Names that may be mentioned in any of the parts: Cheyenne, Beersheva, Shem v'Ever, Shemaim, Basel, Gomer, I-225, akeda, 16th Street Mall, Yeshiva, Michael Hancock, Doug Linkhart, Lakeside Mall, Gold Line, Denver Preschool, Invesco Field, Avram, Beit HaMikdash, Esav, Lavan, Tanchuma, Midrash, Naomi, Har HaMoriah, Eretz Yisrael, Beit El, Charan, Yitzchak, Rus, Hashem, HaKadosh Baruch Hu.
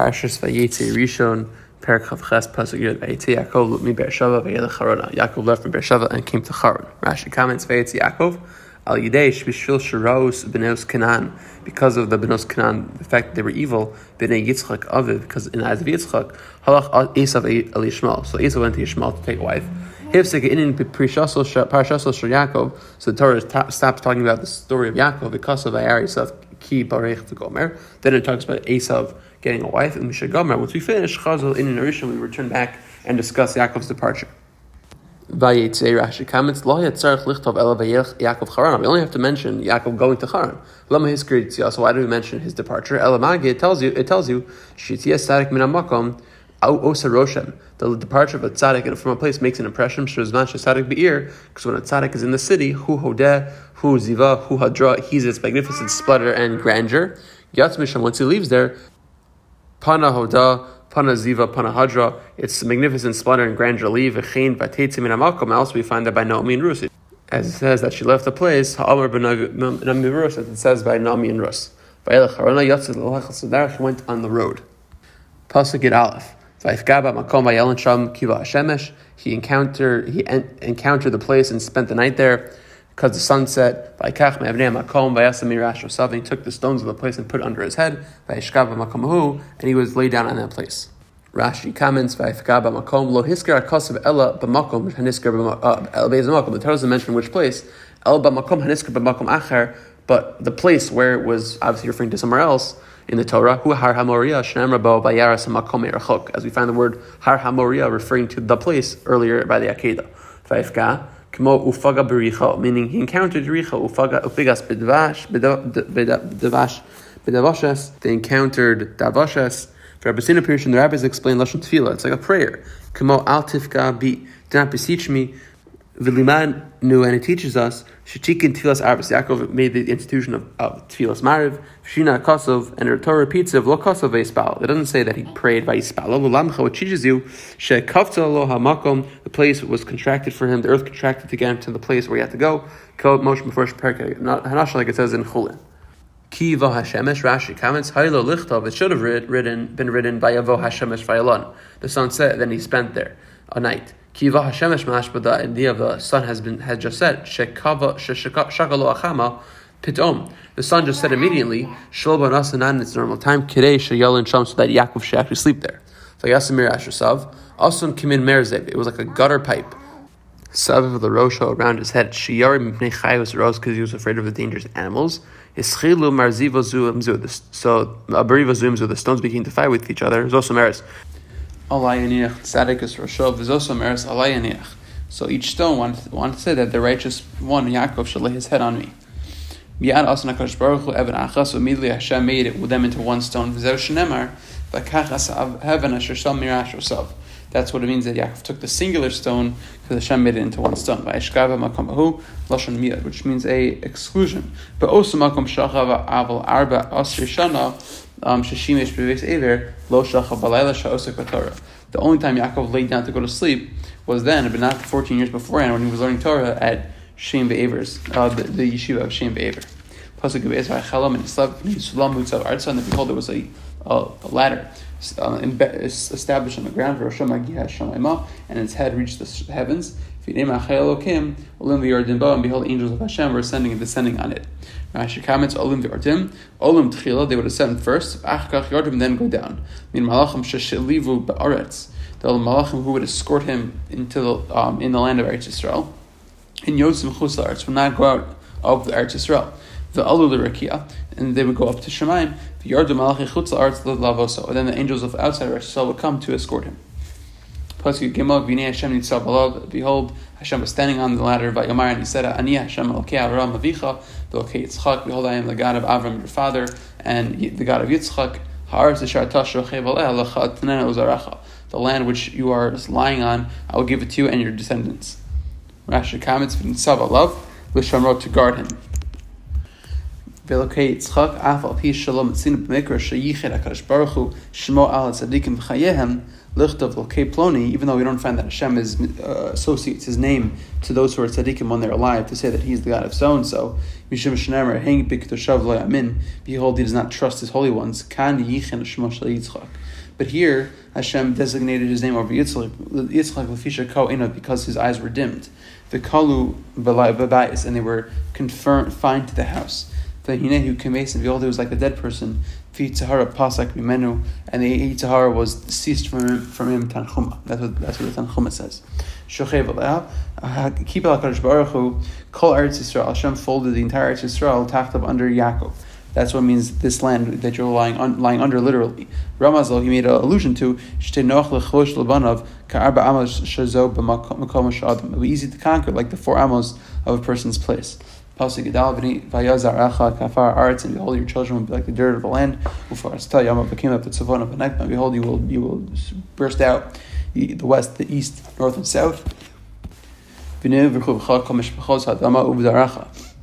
Parshas Vayetzi Rishon, Perek Chavches, Pasuk Yud. Vayetzi Yaakov mi Beersheva v'yelech Harona. Yaakov left from Beersheva and came to Charan. Rashi comments, Vayetzi Yaakov al yidei shbishul shiraus b'neos Canaan, because of the b'neos Canaan, the fact that they were evil, b'nei Yitzchak aviv, because in the eyes of Yitzchak, halach Esav el Yishmael. So Esav went to Yishmael to take a wife. So the Torah stops talking about the story of Yaakov because of Ari Esav ki barech to Gomer. Then it talks about Esav getting a wife and Misha Gomer. Once we finish Chazal in Rishon, we return back and discuss Yaakov's departure. Vayetze, Rashi comments, Lo yatzarech lichtov ela vayelech Yaakov Charan. We only have to mention Yaakov going to Charan. Lama hiskir yitzias. Why do we mention his departure? Ela magi, it tells you shitzias sadik min hamakom. The departure of a tzaddik from a place makes an impression. Because when a tzaddik is in the city, hu hodeh, hu ziva, hu hadra, he's its magnificent splendor and grandeur. Once he leaves there, pana hodah, pana ziva, pana hadra, its magnificent splendor and grandeur leave. Also, we find that by Naomi and Rus, as it says that she left the place. As it says by Naomi and Rus, she went on the road. Pasuk Aleph. He encountered the place and spent the night there because the sun set. He took the stones of the place and put it under his head, and he was laid down on that place. Rashi comments, the Torah doesn't mention which place, but the place where it was obviously referring to somewhere else in the Torah, hu Har HaMoriah, shenamra bo vayaras hamakom erachok, as we find the word Har HaMoriah referring to the place earlier by the akeda. Vayifka kmo ufaga bericha, meaning he encountered richa, ufigas bedavashes. They encountered davashes. For Rabbi Sina Pirush, the rabbis explain lashon tefillah. It's like a prayer. Kmo al tifka bi, do not beseech me. V'liman nu, and it teaches us, Shechikin Tfilas Arvis. Yaakov made the institution of Tfilas Mariv, Shina Kosov, and her Torah repeats of Lo Kosov V'Yispal. It doesn't say that he prayed V'Yispal. Lo Lamcha, which teaches you, She'kavta Lo HaMakom, the place was contracted for him, the earth contracted to get him to the place where he had to go. Kod Moshe Mefresh Perkei Hanash, like it says in Chulin. Ki Vo Hashemesh, Rashi comments, Haylo Lichtov, it should have been written by Yavo Hashemesh V'Yalon. The sun set, then he spent there a night. Kiva Hashemesh Mash, but the idea of the sun has just set. Shekava Achama Pitom. The sun just said immediately. Shloban Asa, not in its normal time. Kirei Sheyalin Sham, so that Yaakov should actually sleep there. Vayasimir Ashersav. Asun Kimin Merzev. It was like a gutter pipe. Sav of the Rosho around his head. Sheyari Mipnei Chayos Rose, because he was afraid of the dangerous animals. Hischilu Marzivo Zuimzu. So Abarivo Zuimzu. The stones began to fight with each other. Zosomeres. So each stone wanted to say that the righteous one, Yaakov, should lay his head on me. So immediately Hashem made it with them into one stone. That's what it means that Yaakov took the singular stone because Hashem made it into one stone. Which means a exclusion. But also makom shachav aval arba asri shana. The only time Yaakov laid down to go to sleep was then, but not 14 years beforehand when he was learning Torah at Shem v'Ever's, the Yeshiva of Shem v'Ever. And behold, there was a ladder established on the ground, and its head reached the heavens. And behold, angels of Hashem were ascending and descending on it. Rashi comments, Olim v'Ordim, Olim Tchila, they would ascend first, Achkach Yordim, then go down. Min Malachim Sheshilivu Ba'aretz, the Malachim who would escort him into in the land of Eretz Yisrael, and Yotzim Chutz La'aretz would not go out of the Eretz Yisrael. The Alul Rakia, and they would go up to Shemaim, the Yordim Malachim Chutz La'aretz Lavoso, and then the angels of outside Eretz Yisrael would come to escort him. Behold, Hashem was standing on the ladder of Yomar, and he said, Ani Hashem Elokei Avram Avicha, the Elokei Yitzchak. Behold, I am the God of Avram, your father, and the God of Yitzchak. The land which you are lying on, I will give it to you and your descendants. Rashi comments, to guard him. Lichtav Lokei Ploni, even though we don't find that Hashem is, associates his name to those who are tzaddikim when they're alive, to say that he's the God of so-and-so. Mishim Shnemer, Heng Biktoshav Loyamin, behold, he does not trust his holy ones. Kan Yichen Shmosh Yitzchak. But here, Hashem designated his name over Yitzchak, Lefisha Ko'ena, because his eyes were dimmed. The Kalu Babayis, and they were confined to the house. The Hinehu Kemes, and behold, he was like a dead person. Yitzhara Pasak Mimenu, and the Yitzhara was ceased from him Tanchuma. That's what the Tanchuma says. Shochev Aleh, Kibel HaKadosh Baruch Hu, Kol Eretz Yisrael, Hashem folded the entire Eretz Yisrael, Tachtav under Yaakov. That's what it means, this land that you're lying under, literally. Ramazal, he made an allusion to, it would be easy to conquer, like the 4 amos of a person's place. And behold, your children will be like the dirt of the land. And behold, you will burst out the west, the east, north, and south.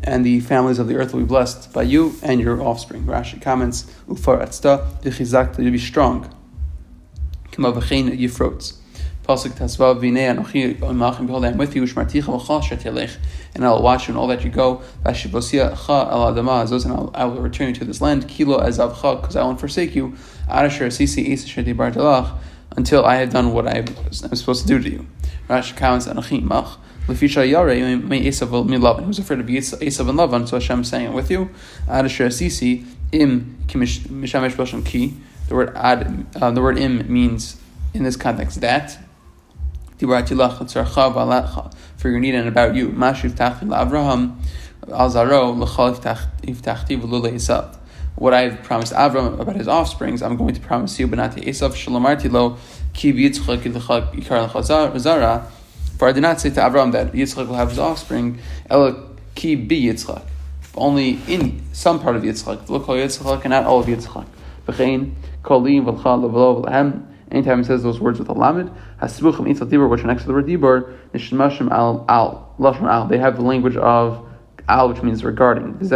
And the families of the earth will be blessed by you and your offspring. Rashi comments, you'll be strong. Behold, I am with you, and I will watch you in all that you go, and I will return you to this land, because I won't forsake you, until I have done what I am supposed to do to you. Rashi comments, who's afraid of Esav and Lavan, so Hashem is saying, I'm with you. The word im means, in this context, that. For your need and about you. What I have promised Avram about his offsprings, I'm going to promise you, but not to Esav. For I did not say to Avram that Yitzchak will have his offspring, Ela ki bi Yitzchak, only in some part of Yitzchak. Lo kol Yitzchak, and not all of Yitzchak. V'chein kolim v'lcha l'v'lo v'lehem. Anytime he says those words with a lamed, hasbuchim itzal dibor, which are next to the word dibor, nishmashim al lashon al. They have the language of al, which means regarding. And this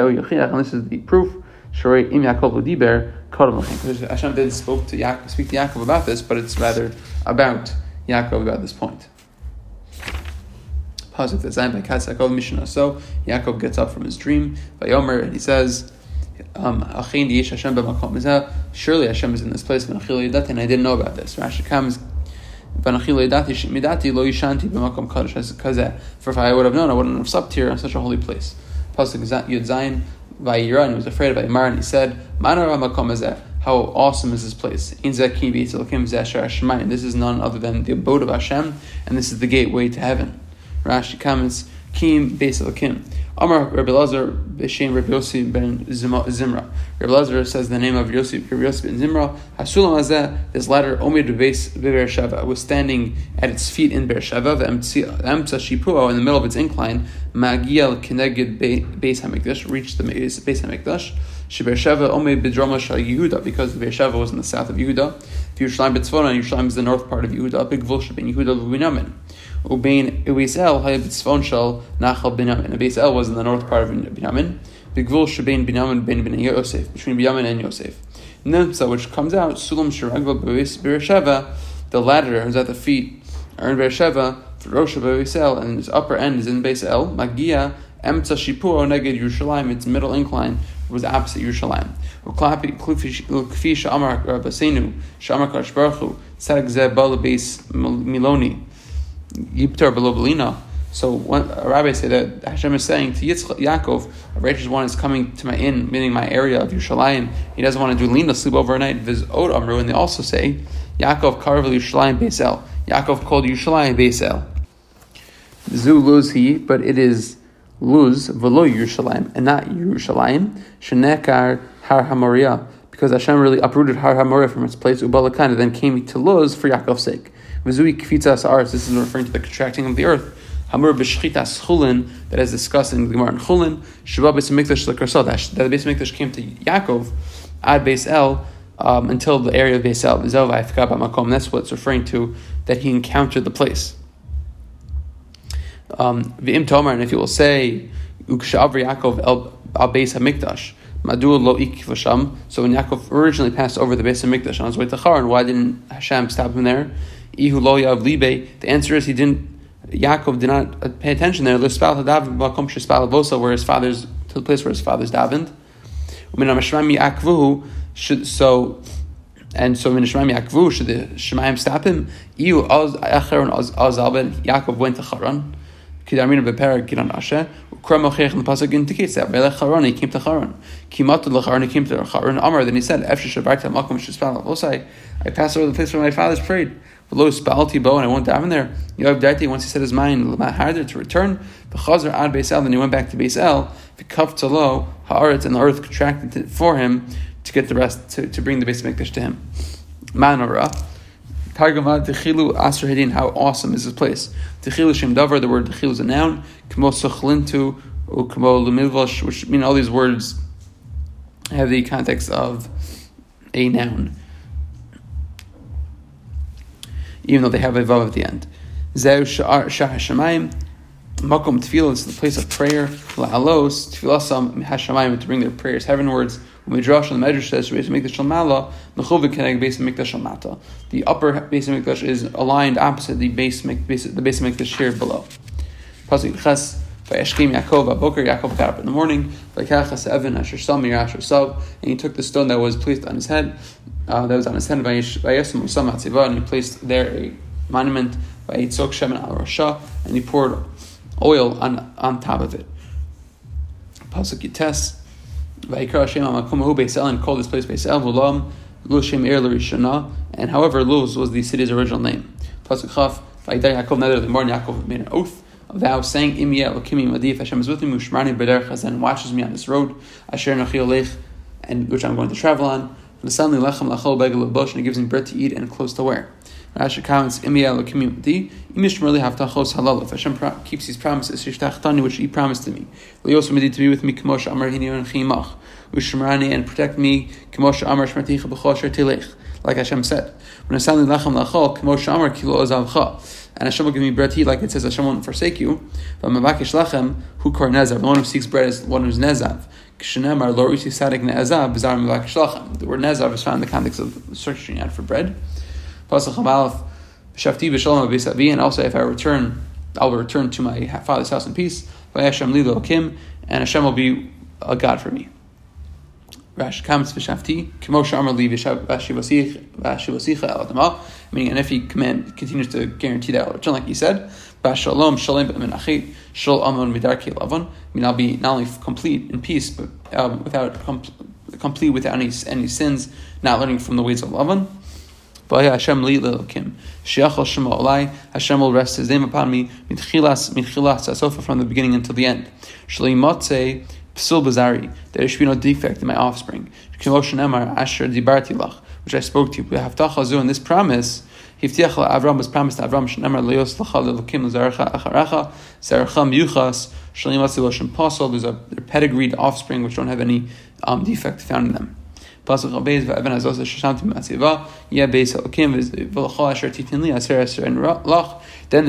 is the proof. Sharei im Yaakov l'diber kodem l'chem. Hashem didn't speak to Yaakov about this, but it's rather about Yaakov about this point. Positive design by Katz Yaakov Mishnah. So Yaakov gets up from his dream by Yomer, and he says, surely Hashem is in this place, and I didn't know about this. Rashi comes, for if I would have known, I wouldn't have slept here in such a holy place. Pasuk Yud Zayin by Yirah, and he was afraid by Yimar, and he said, how awesome is this place? This is none other than the abode of Hashem, and this is the gateway to heaven. Rashi comments, Kim Basel Kim. Amar Rabbi Lazar B'Shem Rabbi Yossi ben Zimra. Rabbi Lazar says the name of Rabbi Yossi ben Zimra. Hasulam Hazeh, this ladder, Omid Beersheva, was standing at its feet in Beersheva, the Emtza Shipuo, in the middle of its incline, Magiel Keneged Beit HaMikdash, reached the Beit HaMikdash. Beersheva Omid B'Droma Shal Yehuda, because Beersheva was in the south of Yehuda. Yerushalayim B'Tzvona, Yerushalayim is the north part of Yehuda. B'Gvul Shebein Yehuda L'Binamin. Ubein Beit El Hay B'Tzvon Shal Nachal Binamin. Beit El was in the north part of Binamin. B'Gvul Shebein Binamin Ben Bnei Yosef, between Binamin and Yosef. Nemtza, which comes out Sulam Shiragva Beersheva, the ladder is at the feet are in Beersheva. Rosha Beit El, and its upper end is in Beit El. Magia Emtza Shipuo Neged Yerushalayim, its middle incline was opposite Yerushalayim. Ukfi Sha'amar Rabbeinu Sha'amar Kadosh Baruch Hu Tzaddik Zeh Bala Beis Miloni Yiptar B'Lo Belina. So one rabbi said that Hashem is saying to Yaakov, a righteous one is coming to my inn, meaning my area of Yerushalayim. He doesn't want to do lina, sleep overnight. Viz Od Amru, and they also say Yaakov Karvel Yerushalayim Beis El. Yaakov called Yerushalayim Beis El. Zu Luz he, but it is Luz v'lo Yerushalayim, and not Yerushalayim. Shenekar Har HaMoriah, because Hashem really uprooted Har HaMoriah from its place. Ubalakan, and then came to Luz for Yaakov's sake. V'zui Kfitzas Aretz, this is referring to the contracting of the earth. Hamur b'shchitas Chulin, that is discussed in the Gemara in Chulin. Sheba Beis HaMikdash l'Karsodash, that the Beis HaMikdash came to Yaakov ad Beis El, until the area of Beis El. That's what it's referring to, that he encountered the place. V'im Tomar, and if you will say, Uksha Avri Yaakov al Beis HaMikdash, Madu lo ik v'sham. So when Yaakov originally passed over the Beit HaMikdash on his way to Charan, why didn't Hashem stop him there? Ihu lo yav libe. The answer is Yaakov did not pay attention there. L'spal hadav b'makom shespal vosa, where his father's, to the place where his father's davened. So when Shemaim Yaakvu, should the Shemaim stop him? Iu az acher and az alben. Yaakov went to Charan. Kidarminu beperag kidan asher. Ukram ochech and the pasuk indicates that. Velech Charan, he came to Charan. Kimatu lecharan, he came to Charan. Amar, then he said, Efshe shabarta makom shespal vosai. I passed over the place where my fathers prayed. V'lo spalti bo, and I won't daven there. Yoav darti, once he said his mind, l'ma harder to return. V'chazer ad Beis El, then he went back to Beis El. V'kavta lo haaretz, and the earth contracted for him, to get the rest, to bring the Beit HaMikdash to him. Manora. Targama Techilu Asr Hedin, how awesome is this place. Techilu Shem Davar, the word Techilu is a noun. Kmo Sochlintu, Ukmo Lumilvash, which mean all these words have the context of a noun, even though they have a vav at the end. Zeu Shah Hashemayim, Makom Tefillah is the place of prayer. La'alos, Tefillasam, Hashemayim, to bring their prayers heavenwards. Midrash, and the Midrash says, the upper Beit HaMikdash is aligned opposite the Beit HaMikdash here below. Pasuk Ches, Vayeshkim Yaakov Aboker, Yaakov got up in the morning, and he took the stone that was placed on his head, and he placed there a monument, and he poured oil on top of it. Pasuk Yites, and called this place Beis El, Vulam, Luz Shem Ir L'Rishana, and however Luz was the city's original name. Pasuk Chaf, Vayidai Yaakov Neder, the morning Yaakov made an oath, a vow, saying, Im Yeh Elokimi Madi, if Hashem is with me, Ushmarani B'derech Hazen, watches me on this road, Asher Nochi Olech, and which I'm going to travel on, V'Nesani Lechem Lachol Begel L'Bosh, and he gives me bread to eat and clothes to wear. Rashi comments, Im Yeh Elokimi Madi, Im Yishmer Lehavtachos Halal, if Hashem keeps his promises, Yishtach which he promised to me, Le'yosu Madi, to be with me, K'mosh Amar Hini and Chimach, Ushmarani, and protect me, K'mosh Amar Shmarticha B'chosher Tilech, like Hashem said. V'Nesani Lechem Lachol, K'mosh Amar Kilo Ozavcha, and Hashem will give me bread to eat, like it says, Hashem won't forsake you. V'Mavakish Lachem, Hu Kor Nezav, the one who seeks bread is the one who's Nezav. K'shenemar Lo Usi Sadik Nezav, B'Zar Mavakish Lachem. The word Nezav is found in the context of searching out for bread. And also, if I return, I will return to my father's house in peace. And Hashem will be a God for me. Rashi comments, meaning, and if he continues to guarantee that I will return, like he said, I mean, I'll be not only complete in peace, but complete without any sins, not learning from the ways of Lavan. Hashem will rest his name upon me from the beginning until the end. That there should be no defect in my offspring. Which I spoke to you. And this promise, Avram was promised to Avram. Their pedigreed offspring, which don't have any defect found in them. Then the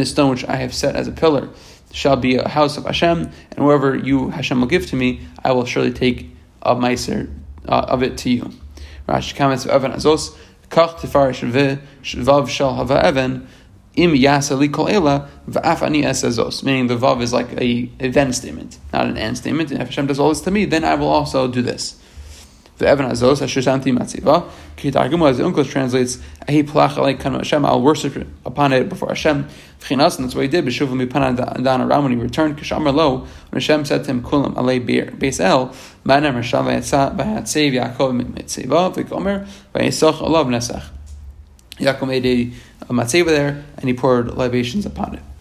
stone which I have set as a pillar shall be a house of Hashem, and whoever you Hashem will give to me, I will surely take a meiser of it to you. Rashi comments of Evan Azos, Kach Tifarish Vav Shal Hava Evan, Im Yasali Kol Ela, V'af Ani Es Azos, meaning the Vav is like a then statement, not an and statement, and if Hashem does all this to me, then I will also do this. The Evan Azos, Ashishanti Matsiva, Kitaguma, as the uncle translates, Ahi Palach Alei Kanu Hashem, I'll worship upon it before Hashem. V'chinas, and that's what he did, B'shuvim Mipanan Dan Aram, when he returned, Kishamar Lo, when Hashem said to him, Kulam Alei Beis El, Manam Rashal V'yatsev Yaakov Matsiva, V'gomer, V'yisoch Olav Nesach. Yaakov made a Matsiva there, and he poured libations upon it.